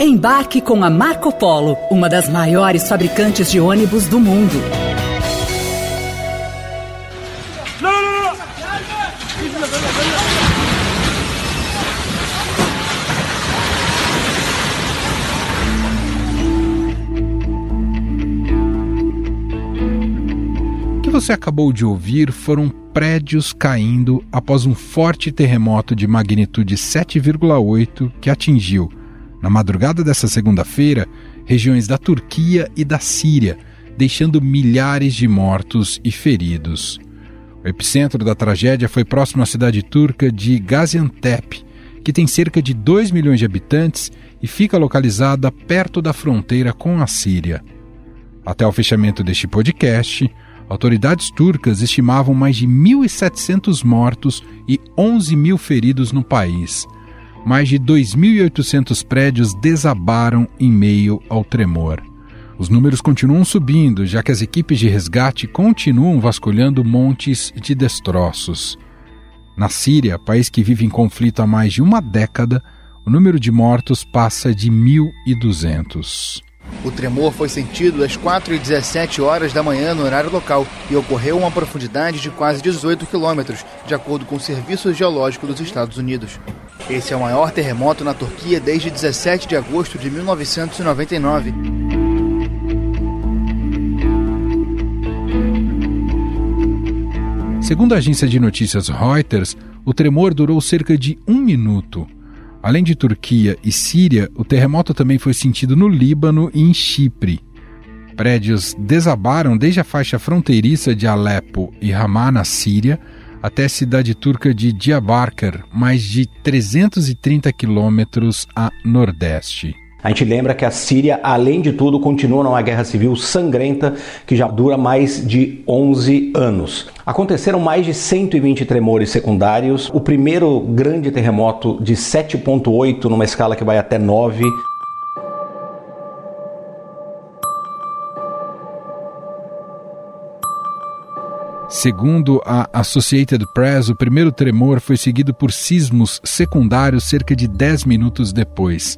Embarque com a Marcopolo, uma das maiores fabricantes de ônibus do mundo. O que você acabou de ouvir foram prédios caindo após um forte terremoto de magnitude 7,8 que atingiu, na madrugada dessa segunda-feira, regiões da Turquia e da Síria, deixando milhares de mortos e feridos. O epicentro da tragédia foi próximo à cidade turca de Gaziantep, que tem cerca de 2 milhões de habitantes e fica localizada perto da fronteira com a Síria. Até o fechamento deste podcast, autoridades turcas estimavam mais de 1.700 mortos e 11 mil feridos no país. Mais de 2.800 prédios desabaram em meio ao tremor. Os números continuam subindo, já que as equipes de resgate continuam vasculhando montes de destroços. Na Síria, país que vive em conflito há mais de uma década, o número de mortos passa de 1.200. O tremor foi sentido às 4h17 da manhã no horário local e ocorreu a uma profundidade de quase 18 quilômetros, de acordo com o Serviço Geológico dos Estados Unidos. Esse é o maior terremoto na Turquia desde 17 de agosto de 1999. Segundo a agência de notícias Reuters, o tremor durou cerca de 1 minuto. Além de Turquia e Síria, o terremoto também foi sentido no Líbano e em Chipre. Prédios desabaram desde a faixa fronteiriça de Alepo e Ramá, na Síria, até a cidade turca de Diyarbakır, mais de 330 quilômetros a nordeste. A gente lembra que a Síria, além de tudo, continua numa guerra civil sangrenta que já dura mais de 11 anos. Aconteceram mais de 120 tremores secundários. O primeiro grande terremoto de 7,8 numa escala que vai até 9. Segundo a Associated Press, o primeiro tremor foi seguido por sismos secundários cerca de 10 minutos depois.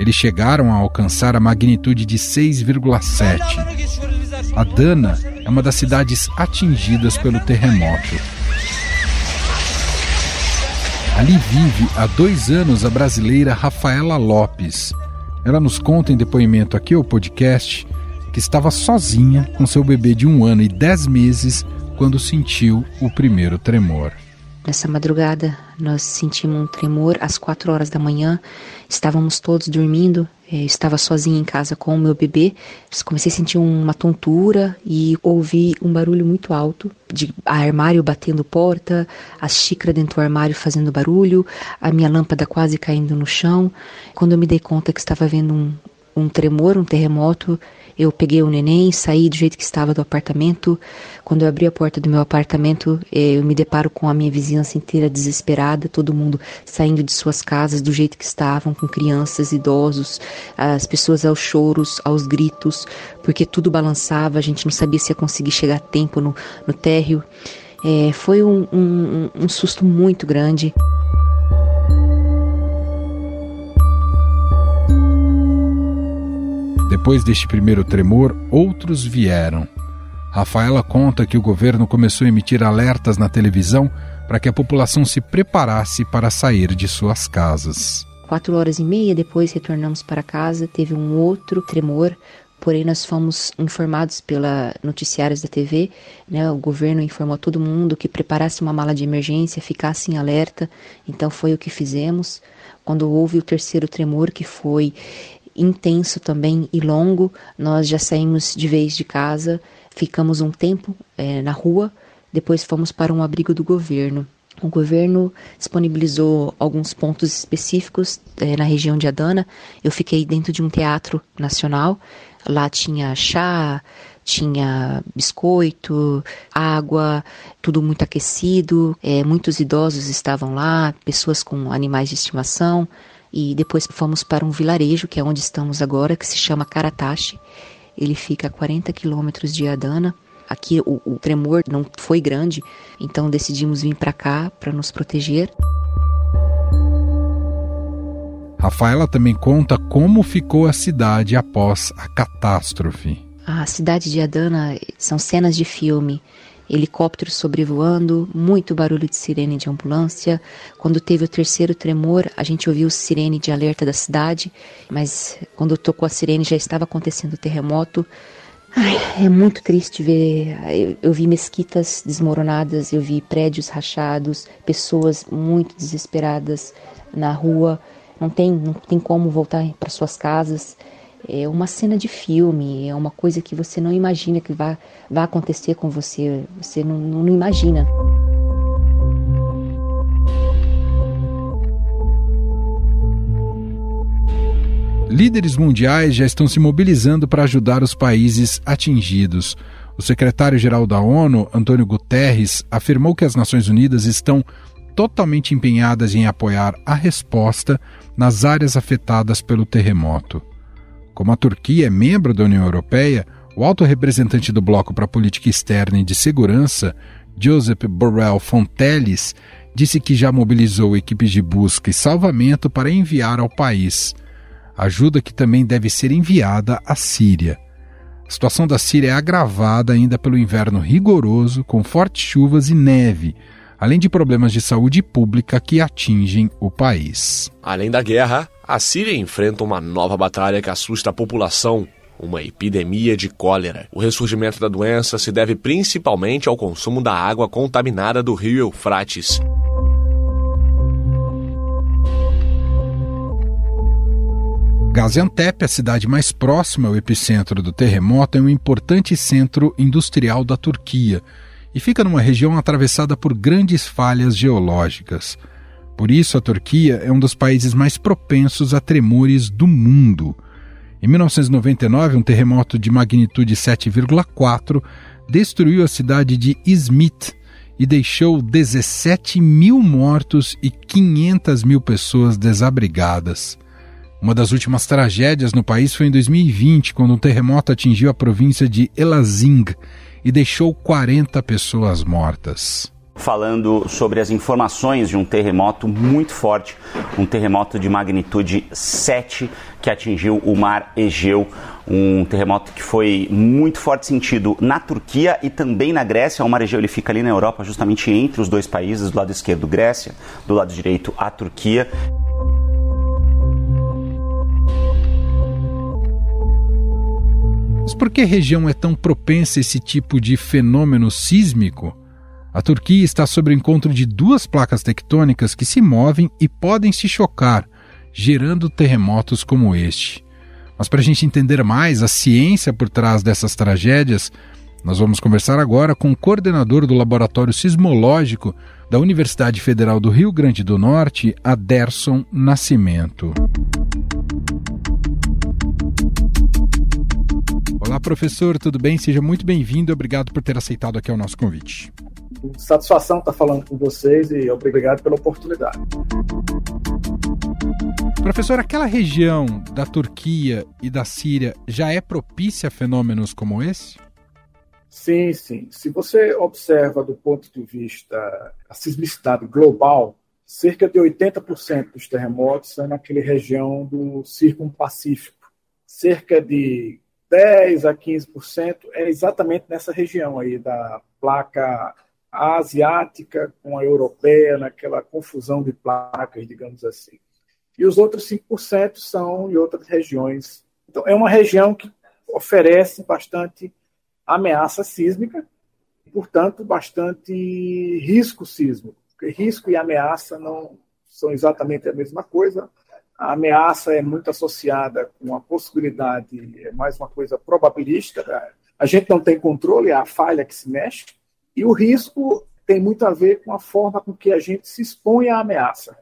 Eles chegaram a alcançar a magnitude de 6,7. Adana é uma das cidades atingidas pelo terremoto. Ali vive há 2 anos a brasileira Rafaela Lopes. Ela nos conta em depoimento aqui ao podcast que estava sozinha com seu bebê de 1 ano e 10 meses quando sentiu o primeiro tremor. Nessa madrugada, nós sentimos um tremor às 4h da manhã, estávamos todos dormindo, eu estava sozinha em casa com o meu bebê, comecei a sentir uma tontura e ouvi um barulho muito alto, de armário batendo porta, a xícara dentro do armário fazendo barulho, a minha lâmpada quase caindo no chão. Quando eu me dei conta que estava havendo um tremor, um terremoto, eu peguei o neném, saí do jeito que estava do apartamento. Quando eu abri a porta do meu apartamento, eu me deparo com a minha vizinhança inteira desesperada, todo mundo saindo de suas casas do jeito que estavam, com crianças, idosos, as pessoas aos choros, aos gritos, porque tudo balançava, a gente não sabia se ia conseguir chegar a tempo no térreo. Foi um susto muito grande. Depois deste primeiro tremor, outros vieram. Rafaela conta que o governo começou a emitir alertas na televisão para que a população se preparasse para sair de suas casas. 4h30 depois retornamos para casa, teve um outro tremor, porém nós fomos informados pelos noticiários da TV, né? O governo informou a todo mundo que preparasse uma mala de emergência, ficasse em alerta, então foi o que fizemos. Quando houve o terceiro tremor, que foi intenso também e longo, nós já saímos de vez de casa, ficamos um tempo na rua, depois fomos para um abrigo do governo. O governo disponibilizou alguns pontos específicos na região de Adana. Eu fiquei dentro de um teatro nacional, lá tinha chá, tinha biscoito, água, tudo muito aquecido, muitos idosos estavam lá, pessoas com animais de estimação. E depois fomos para um vilarejo, que é onde estamos agora, que se chama Karataş. Ele fica a 40 quilômetros de Adana. Aqui o tremor não foi grande, então decidimos vir para cá para nos proteger. Rafaela também conta como ficou a cidade após a catástrofe. A cidade de Adana são cenas de filme. Helicópteros sobrevoando, muito barulho de sirene de ambulância. Quando teve o terceiro tremor, a gente ouviu o sirene de alerta da cidade, mas quando tocou a sirene já estava acontecendo o terremoto. Ai, é muito triste ver. Eu vi mesquitas desmoronadas, eu vi prédios rachados, pessoas muito desesperadas na rua. Não tem como voltar para suas casas. É uma cena de filme, é uma coisa que você não imagina que vai acontecer com você, você não imagina. Líderes mundiais já estão se mobilizando para ajudar os países atingidos. O secretário-geral da ONU, Antônio Guterres, afirmou que as Nações Unidas estão totalmente empenhadas em apoiar a resposta nas áreas afetadas pelo terremoto. Como a Turquia é membro da União Europeia, o alto representante do bloco para política externa e de segurança, Josep Borrell Fontelles, disse que já mobilizou equipes de busca e salvamento para enviar ao país. Ajuda que também deve ser enviada à Síria. A situação da Síria é agravada ainda pelo inverno rigoroso, com fortes chuvas e neve, além de problemas de saúde pública que atingem o país. Além da guerra, a Síria enfrenta uma nova batalha que assusta a população, uma epidemia de cólera. O ressurgimento da doença se deve principalmente ao consumo da água contaminada do rio Eufrates. Gaziantep, a cidade mais próxima ao epicentro do terremoto, é um importante centro industrial da Turquia e fica numa região atravessada por grandes falhas geológicas. Por isso, a Turquia é um dos países mais propensos a tremores do mundo. Em 1999, um terremoto de magnitude 7,4 destruiu a cidade de Izmit e deixou 17 mil mortos e 500 mil pessoas desabrigadas. Uma das últimas tragédias no país foi em 2020, quando um terremoto atingiu a província de Elazığ e deixou 40 pessoas mortas. Falando sobre as informações de um terremoto muito forte, um terremoto de magnitude 7 que atingiu o mar Egeu, um terremoto que foi muito forte sentido na Turquia e também na Grécia. O mar Egeu ele fica ali na Europa, justamente entre os dois países, do lado esquerdo Grécia, do lado direito a Turquia. Mas por que a região é tão propensa a esse tipo de fenômeno sísmico? A Turquia está sob o encontro de duas placas tectônicas que se movem e podem se chocar, gerando terremotos como este. Mas para a gente entender mais a ciência por trás dessas tragédias, nós vamos conversar agora com o coordenador do Laboratório Sismológico da Universidade Federal do Rio Grande do Norte, Aderson Nascimento. Olá, professor, tudo bem? Seja muito bem-vindo, obrigado por ter aceitado aqui o nosso convite. Satisfação estar falando com vocês e obrigado pela oportunidade. Professor, aquela região da Turquia e da Síria já é propícia a fenômenos como esse? Sim. Se você observa do ponto de vista da sismicidade global, cerca de 80% dos terremotos são naquela região do Círculo Pacífico. Cerca de 10 a 15% é exatamente nessa região aí da placa asiática com a europeia, naquela confusão de placas, digamos assim. E os outros 5% são em outras regiões. Então, é uma região que oferece bastante ameaça sísmica, e, portanto, bastante risco sísmico. Porque risco e ameaça não são exatamente a mesma coisa. A ameaça é muito associada com a possibilidade, é mais uma coisa probabilística. A gente não tem controle, é a falha que se mexe. E o risco tem muito a ver com a forma com que a gente se expõe à ameaça.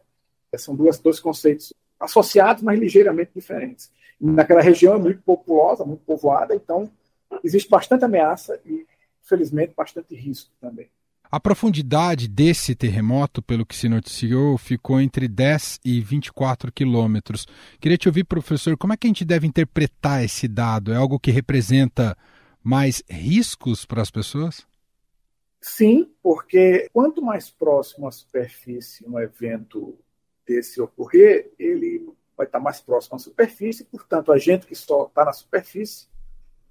São dois conceitos associados, mas ligeiramente diferentes. Naquela região é muito populosa, muito povoada, então existe bastante ameaça e, infelizmente, bastante risco também. A profundidade desse terremoto, pelo que se noticiou, ficou entre 10 e 24 quilômetros. Queria te ouvir, professor, como é que a gente deve interpretar esse dado? É algo que representa mais riscos para as pessoas? Sim, porque quanto mais próximo à superfície um evento desse ocorrer, ele vai estar mais próximo à superfície, portanto, a gente que só está na superfície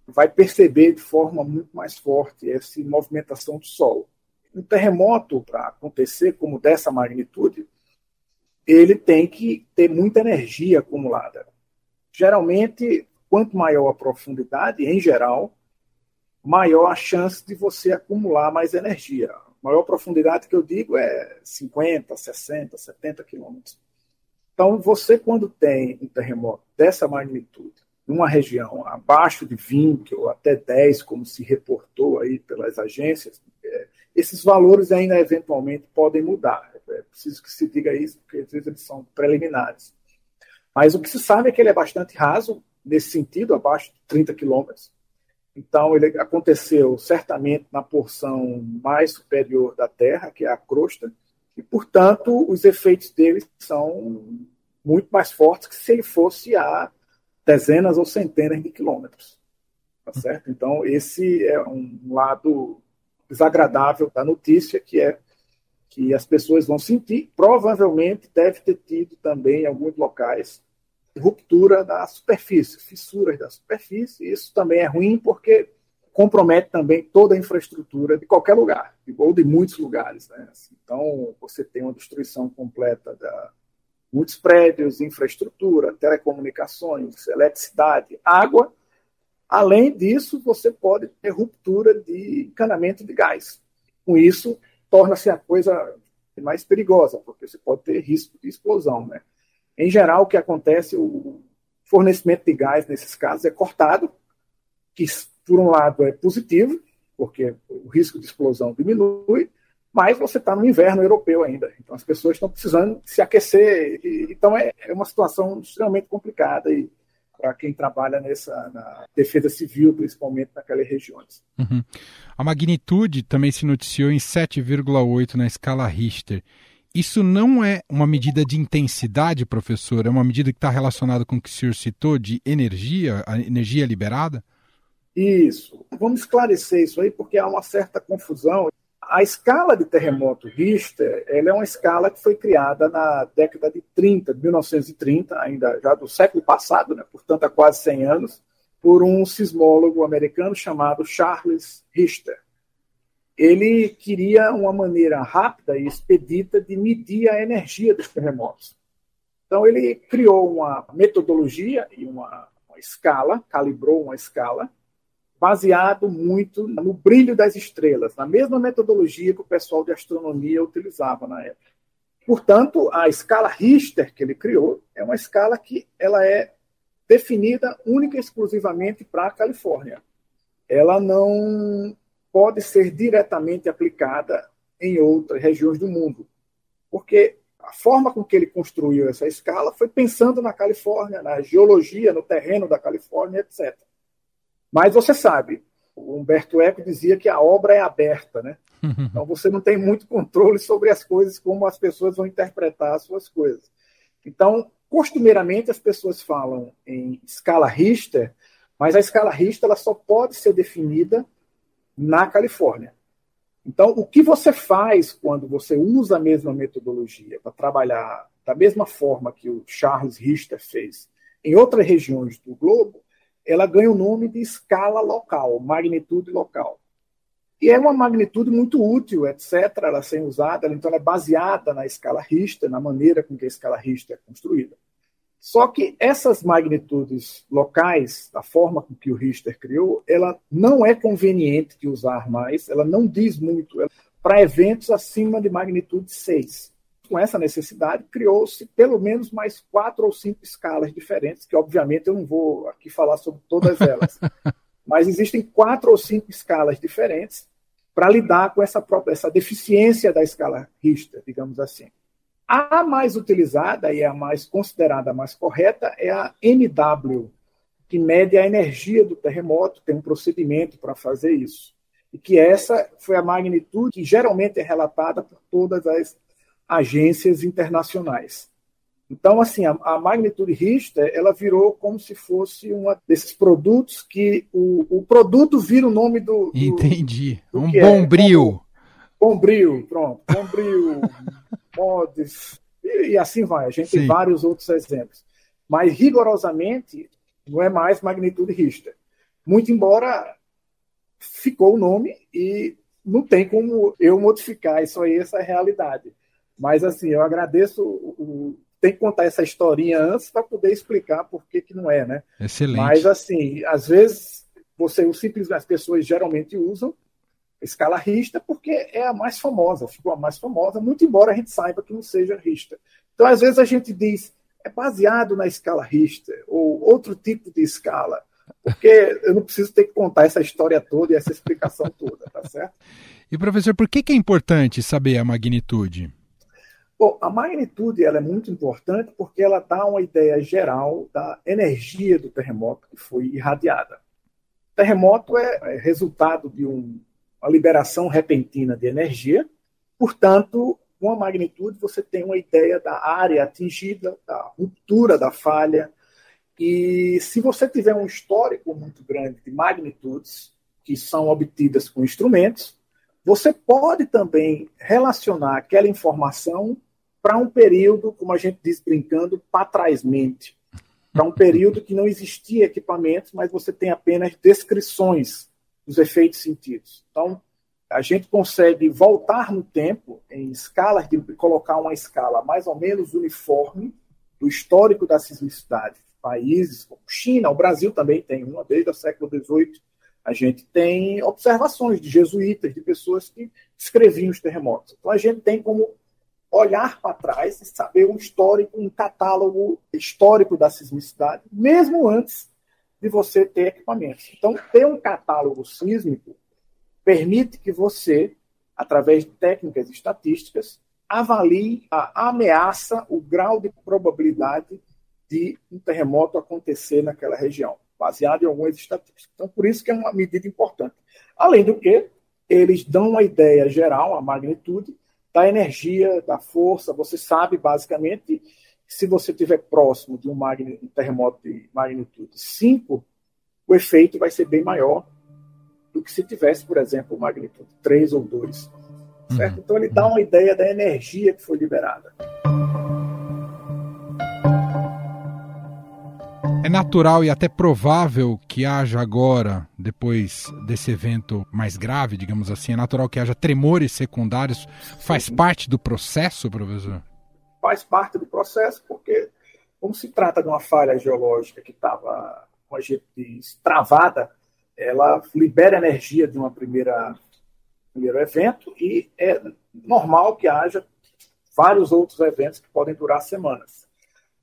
vai perceber de forma muito mais forte essa movimentação do solo. Um terremoto, para acontecer como dessa magnitude, ele tem que ter muita energia acumulada. Geralmente, quanto maior a profundidade, em geral, maior a chance de você acumular mais energia. A maior profundidade que eu digo é 50, 60, 70 quilômetros. Então, você, quando tem um terremoto dessa magnitude, numa região abaixo de 20 ou até 10, como se reportou aí pelas agências, esses valores ainda eventualmente podem mudar. É preciso que se diga isso, porque às vezes eles são preliminares. Mas o que se sabe é que ele é bastante raso, nesse sentido, abaixo de 30 quilômetros. Então, ele aconteceu certamente na porção mais superior da Terra, que é a crosta, e, portanto, os efeitos dele são muito mais fortes que se ele fosse a dezenas ou centenas de quilômetros. Tá certo? Então, esse é um lado desagradável da notícia, que é que as pessoas vão sentir. Provavelmente deve ter tido também, em alguns locais, ruptura da superfície, fissuras da superfície. Isso também é ruim porque compromete também toda a infraestrutura de qualquer lugar, ou de muitos lugares, né? Então, você tem uma destruição completa de muitos prédios, infraestrutura, telecomunicações, eletricidade, água. Além disso, você pode ter ruptura de encanamento de gás. Com isso, torna-se a coisa mais perigosa, porque você pode ter risco de explosão, né? Em geral, o que acontece, o fornecimento de gás, nesses casos, é cortado, que, por um lado, é positivo, porque o risco de explosão diminui, mas você está no inverno europeu ainda. Então, as pessoas estão precisando se aquecer. Então, é uma situação extremamente complicada e para quem trabalha na defesa civil, principalmente naquelas regiões. Uhum. A magnitude também se noticiou em 7,8 na escala Richter. Isso não é uma medida de intensidade, professor? É uma medida que está relacionada com o que o senhor citou, de energia, a energia liberada? Isso. Vamos esclarecer isso aí, porque há uma certa confusão. A escala de terremoto Richter, ela é uma escala que foi criada na década de 30, de 1930, ainda já do século passado, né? Portanto, há quase 100 anos, por um sismólogo americano chamado Charles Richter. Ele queria uma maneira rápida e expedita de medir a energia dos terremotos. Então, ele criou uma metodologia e uma escala, calibrou uma escala, baseado muito no brilho das estrelas, na mesma metodologia que o pessoal de astronomia utilizava na época. Portanto, a escala Richter que ele criou é uma escala que ela é definida única e exclusivamente para a Califórnia. Ela não pode ser diretamente aplicada em outras regiões do mundo, porque a forma com que ele construiu essa escala foi pensando na Califórnia, na geologia, no terreno da Califórnia, etc. Mas você sabe, o Humberto Eco dizia que a obra é aberta, né? Então você não tem muito controle sobre as coisas, como as pessoas vão interpretar as suas coisas. Então, costumeiramente, as pessoas falam em escala Richter, mas a escala Richter ela só pode ser definida na Califórnia. Então, o que você faz quando você usa a mesma metodologia para trabalhar da mesma forma que o Charles Richter fez em outras regiões do globo, ela ganha o nome de escala local, magnitude local. E é uma magnitude muito útil, etc., ela ser usada, então ela é baseada na escala Richter, na maneira com que a escala Richter é construída. Só que essas magnitudes locais, da forma com que o Richter criou, ela não é conveniente de usar mais, ela não diz muito, para eventos acima de magnitude 6. Com essa necessidade, criou-se pelo menos mais 4 ou 5 escalas diferentes, que obviamente eu não vou aqui falar sobre todas elas, mas existem 4 ou 5 escalas diferentes para lidar com essa deficiência da escala Richter, digamos assim. A mais utilizada e a mais considerada a mais correta é a MW, que mede a energia do terremoto, tem um procedimento para fazer isso. E que essa foi a magnitude que geralmente é relatada por todas as agências internacionais. Então, assim, a magnitude Richter ela virou como se fosse um desses produtos que o produto vira o nome do... Entendi. Um bombril. Bombril, pronto. Bombril... mods, e assim vai. A gente tem vários outros exemplos. mas rigorosamente não é mais magnitude Richter. Muito embora ficou o nome e não tem como eu modificar isso aí, essa realidade. Mas, assim, eu agradeço tem que contar essa historinha antes para poder explicar por que não é, né? Excelente. Mas, assim, às vezes as pessoas geralmente usam escala Richter porque é a mais famosa, ficou a mais famosa, muito embora a gente saiba que não seja Richter. Então, às vezes a gente diz, é baseado na escala Richter ou outro tipo de escala, porque eu não preciso ter que contar essa história toda e essa explicação toda, tá certo? E, professor, por que é importante saber a magnitude? Bom, a magnitude ela é muito importante porque ela dá uma ideia geral da energia do terremoto que foi irradiada. O terremoto é resultado de uma liberação repentina de energia, portanto, com a magnitude você tem uma ideia da área atingida, da ruptura da falha, e se você tiver um histórico muito grande de magnitudes que são obtidas com instrumentos, você pode também relacionar aquela informação para um período, como a gente diz brincando, patrasmente. Para um período que não existia equipamentos, mas você tem apenas descrições dos efeitos sentidos. Então, a gente consegue voltar no tempo, em escalas, de colocar uma escala mais ou menos uniforme do histórico da sismicidade. Países como China, o Brasil também tem uma, desde o século XVIII, a gente tem observações de jesuítas, de pessoas que escreviam os terremotos. Então, a gente tem como olhar para trás e saber um histórico, um catálogo histórico da sismicidade, mesmo antes de você ter equipamentos. Então, ter um catálogo sísmico permite que você, através de técnicas estatísticas, avalie a ameaça, o grau de probabilidade de um terremoto acontecer naquela região, baseado em algumas estatísticas. Então, por isso que é uma medida importante. Além do que, eles dão uma ideia geral, a magnitude, da energia, da força. Você sabe, basicamente, se você estiver próximo de um terremoto de magnitude 5, o efeito vai ser bem maior do que se tivesse, por exemplo, magnitude 3 ou 2. Certo? Então, ele dá uma ideia da energia que foi liberada. É natural e até provável que haja agora, depois desse evento mais grave, digamos assim, é natural que haja tremores secundários. Faz parte do processo, professor? Faz parte do processo, porque como se trata de uma falha geológica que estava, como a gente diz, travada, ela libera energia de um primeiro evento e é normal que haja vários outros eventos que podem durar semanas.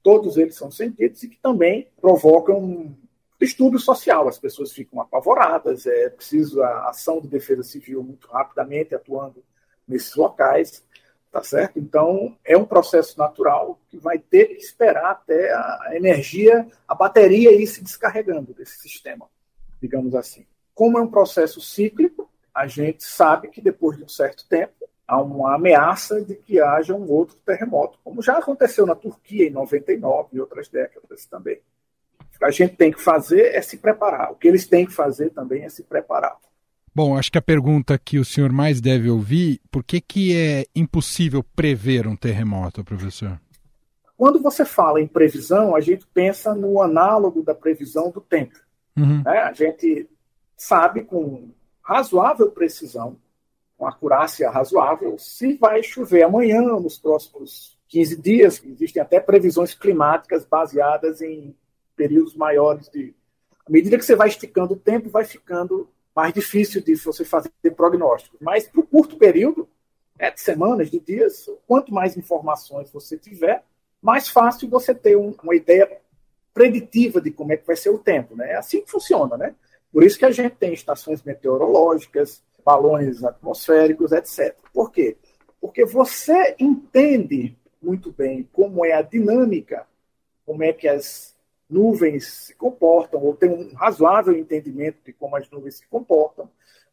Todos eles são sentidos e que também provocam um distúrbio social. As pessoas ficam apavoradas, é preciso a ação de defesa civil muito rapidamente atuando nesses locais, tá certo? Então, é um processo natural que vai ter que esperar até a energia, a bateria ir se descarregando desse sistema, digamos assim. Como é um processo cíclico, a gente sabe que depois de um certo tempo, há uma ameaça de que haja um outro terremoto, como já aconteceu na Turquia em 99 e outras décadas também. O que a gente tem que fazer é se preparar. O que eles têm que fazer também é se preparar. Bom, acho que a pergunta que o senhor mais deve ouvir, por que é impossível prever um terremoto, professor? Quando você fala em previsão, a gente pensa no análogo da previsão do tempo. Uhum. Né? A gente sabe com razoável precisão, com acurácia razoável, se vai chover amanhã, nos próximos 15 dias. Existem até previsões climáticas baseadas em períodos maiores. À medida que você vai esticando o tempo, vai ficando mais difícil de você fazer prognósticos. Mas, para o curto período, de semanas, de dias, quanto mais informações você tiver, mais fácil você ter uma ideia preditiva de como é que vai ser o tempo. Né? É assim que funciona. Né? Por isso que a gente tem estações meteorológicas, balões atmosféricos, etc. Por quê? Porque você entende muito bem como é a dinâmica, como é que as nuvens se comportam, ou tem um razoável entendimento de como as nuvens se comportam,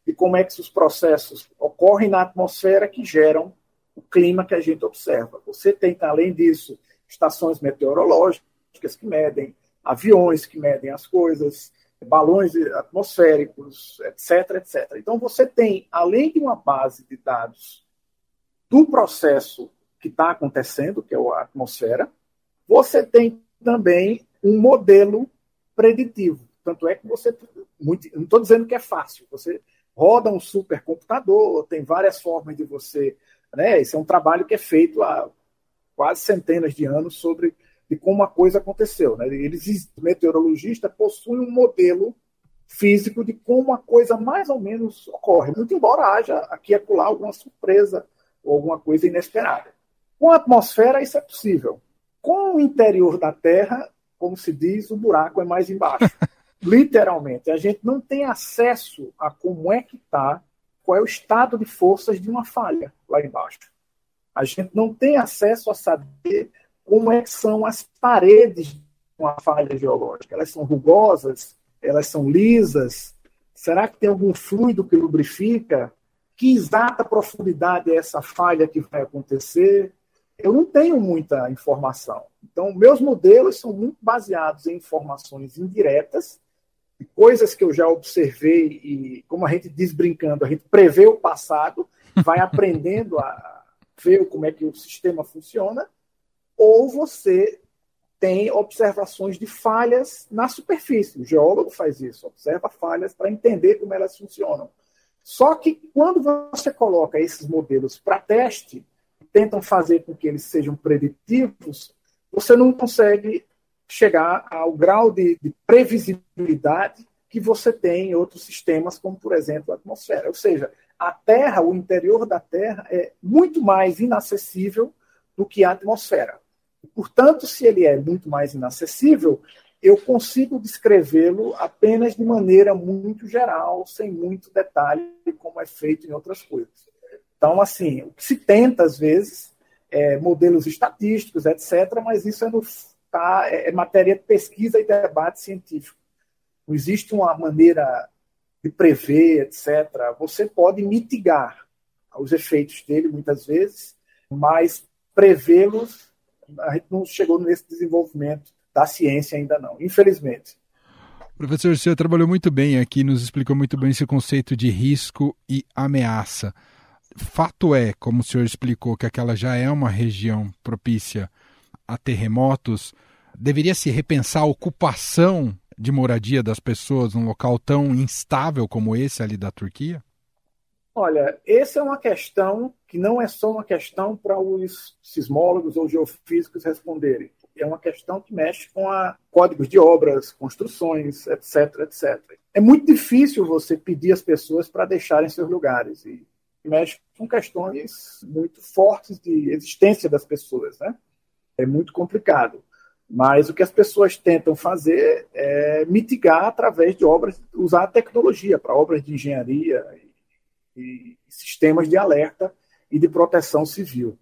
de como é que os processos ocorrem na atmosfera que geram o clima que a gente observa. Você tem, além disso, estações meteorológicas que medem, aviões que medem as coisas, balões atmosféricos, etc, etc. Então, você tem, além de uma base de dados do processo que está acontecendo, que é a atmosfera, você tem também um modelo preditivo. Tanto é que você... não estou dizendo que é fácil. Você roda um supercomputador, tem várias formas de você... né? Esse é um trabalho que é feito há quase centenas de anos sobre de como a coisa aconteceu. Né? Eles, o meteorologista possui um modelo físico de como a coisa mais ou menos ocorre, muito embora haja aqui e acolá alguma surpresa ou alguma coisa inesperada. Com a atmosfera, isso é possível. Com o interior da Terra, como se diz, o buraco é mais embaixo. Literalmente, a gente não tem acesso a como é que está, qual é o estado de forças de uma falha lá embaixo. A gente não tem acesso a saber como é que são as paredes de uma falha geológica. Elas são rugosas, elas são lisas. Será que tem algum fluido que lubrifica? Que exata profundidade é essa falha que vai acontecer? Eu não tenho muita informação. Então, meus modelos são muito baseados em informações indiretas, de coisas que eu já observei e, como a gente diz brincando, a gente prevê o passado, vai aprendendo a ver como é que o sistema funciona, ou você tem observações de falhas na superfície. O geólogo faz isso, observa falhas para entender como elas funcionam. Só que quando você coloca esses modelos para teste, tentam fazer com que eles sejam preditivos, você não consegue chegar ao grau de previsibilidade que você tem em outros sistemas, como, por exemplo, a atmosfera. Ou seja, a Terra, o interior da Terra, é muito mais inacessível do que a atmosfera. Portanto, se ele é muito mais inacessível, eu consigo descrevê-lo apenas de maneira muito geral, sem muito detalhe, como é feito em outras coisas. Então, assim, o que se tenta, às vezes, é modelos estatísticos, etc., mas isso é matéria de pesquisa e debate científico. Não existe uma maneira de prever, etc. Você pode mitigar os efeitos dele, muitas vezes, mas prevê-los, a gente não chegou nesse desenvolvimento da ciência ainda não, infelizmente. Professor, você trabalhou muito bem aqui, nos explicou muito bem esse conceito de risco e ameaça. Fato é, como o senhor explicou, que aquela já é uma região propícia a terremotos. Deveria se repensar a ocupação de moradia das pessoas num local tão instável como esse ali da Turquia? Olha, essa é uma questão que não é só uma questão para os sismólogos ou geofísicos responderem. É uma questão que mexe com códigos de obras, construções, etc., etc. É muito difícil você pedir às pessoas para deixarem seus lugares e mexe com questões muito fortes de existência das pessoas, né? É muito complicado. Mas o que as pessoas tentam fazer é mitigar através de obras, usar a tecnologia para obras de engenharia e sistemas de alerta e de proteção civil.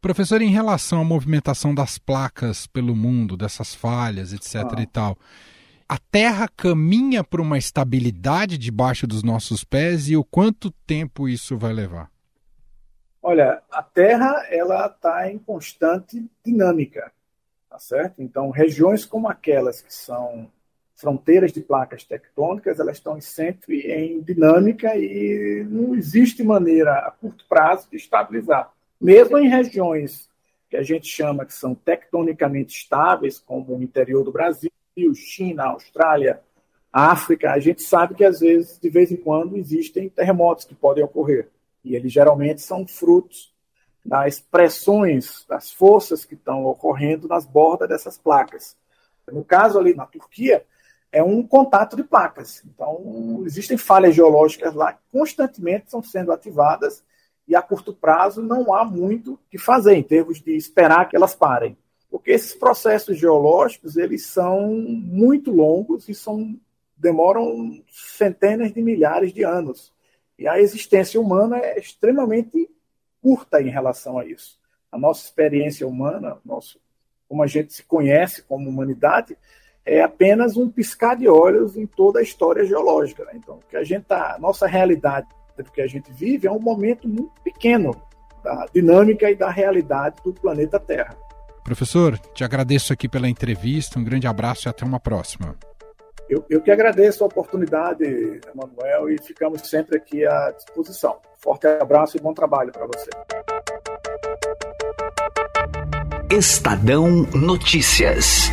Professor, em relação à movimentação das placas pelo mundo, dessas falhas, etc. e tal... A Terra caminha para uma estabilidade debaixo dos nossos pés e o quanto tempo isso vai levar? Olha, a Terra está em constante dinâmica, tá certo? Então, regiões como aquelas que são fronteiras de placas tectônicas, elas estão sempre em dinâmica e não existe maneira a curto prazo de estabilizar. Mesmo em regiões que a gente chama que são tectonicamente estáveis, como o interior do Brasil, Rio, China, Austrália, África, a gente sabe que às vezes, de vez em quando, existem terremotos que podem ocorrer. E eles geralmente são frutos das pressões, das forças que estão ocorrendo nas bordas dessas placas. No caso ali na Turquia, é um contato de placas. Então, existem falhas geológicas lá que constantemente estão sendo ativadas e a curto prazo não há muito o que fazer em termos de esperar que elas parem. Porque esses processos geológicos, eles são muito longos e demoram centenas de milhares de anos. E a existência humana é extremamente curta em relação a isso. A nossa experiência humana, como a gente se conhece como humanidade, é apenas um piscar de olhos em toda a história geológica. Né? Então, a nossa realidade do que a gente vive é um momento muito pequeno da dinâmica e da realidade do planeta Terra. Professor, te agradeço aqui pela entrevista, um grande abraço e até uma próxima. Eu que agradeço a oportunidade, Emanuel, e ficamos sempre aqui à disposição. Forte abraço e bom trabalho para você. Estadão Notícias.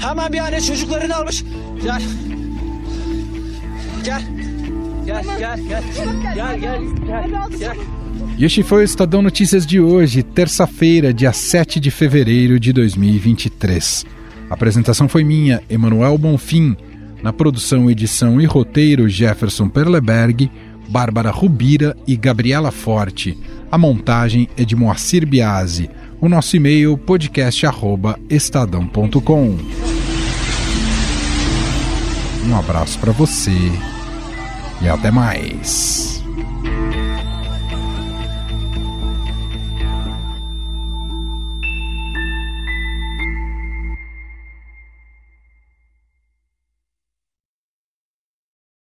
Hemen bir anne çocuklarını almış. Gel. Gel. Gel, gel, gel. Gel, gel, gel. E este foi o Estadão Notícias de hoje, terça-feira, dia 7 de fevereiro de 2023. A apresentação foi minha, Emanuel Bonfim. Na produção, edição e roteiro, Jefferson Perleberg, Bárbara Rubira e Gabriela Forte. A montagem é de Moacir Biasi. O nosso e-mail, podcast@estadão.com. Um abraço para você e até mais.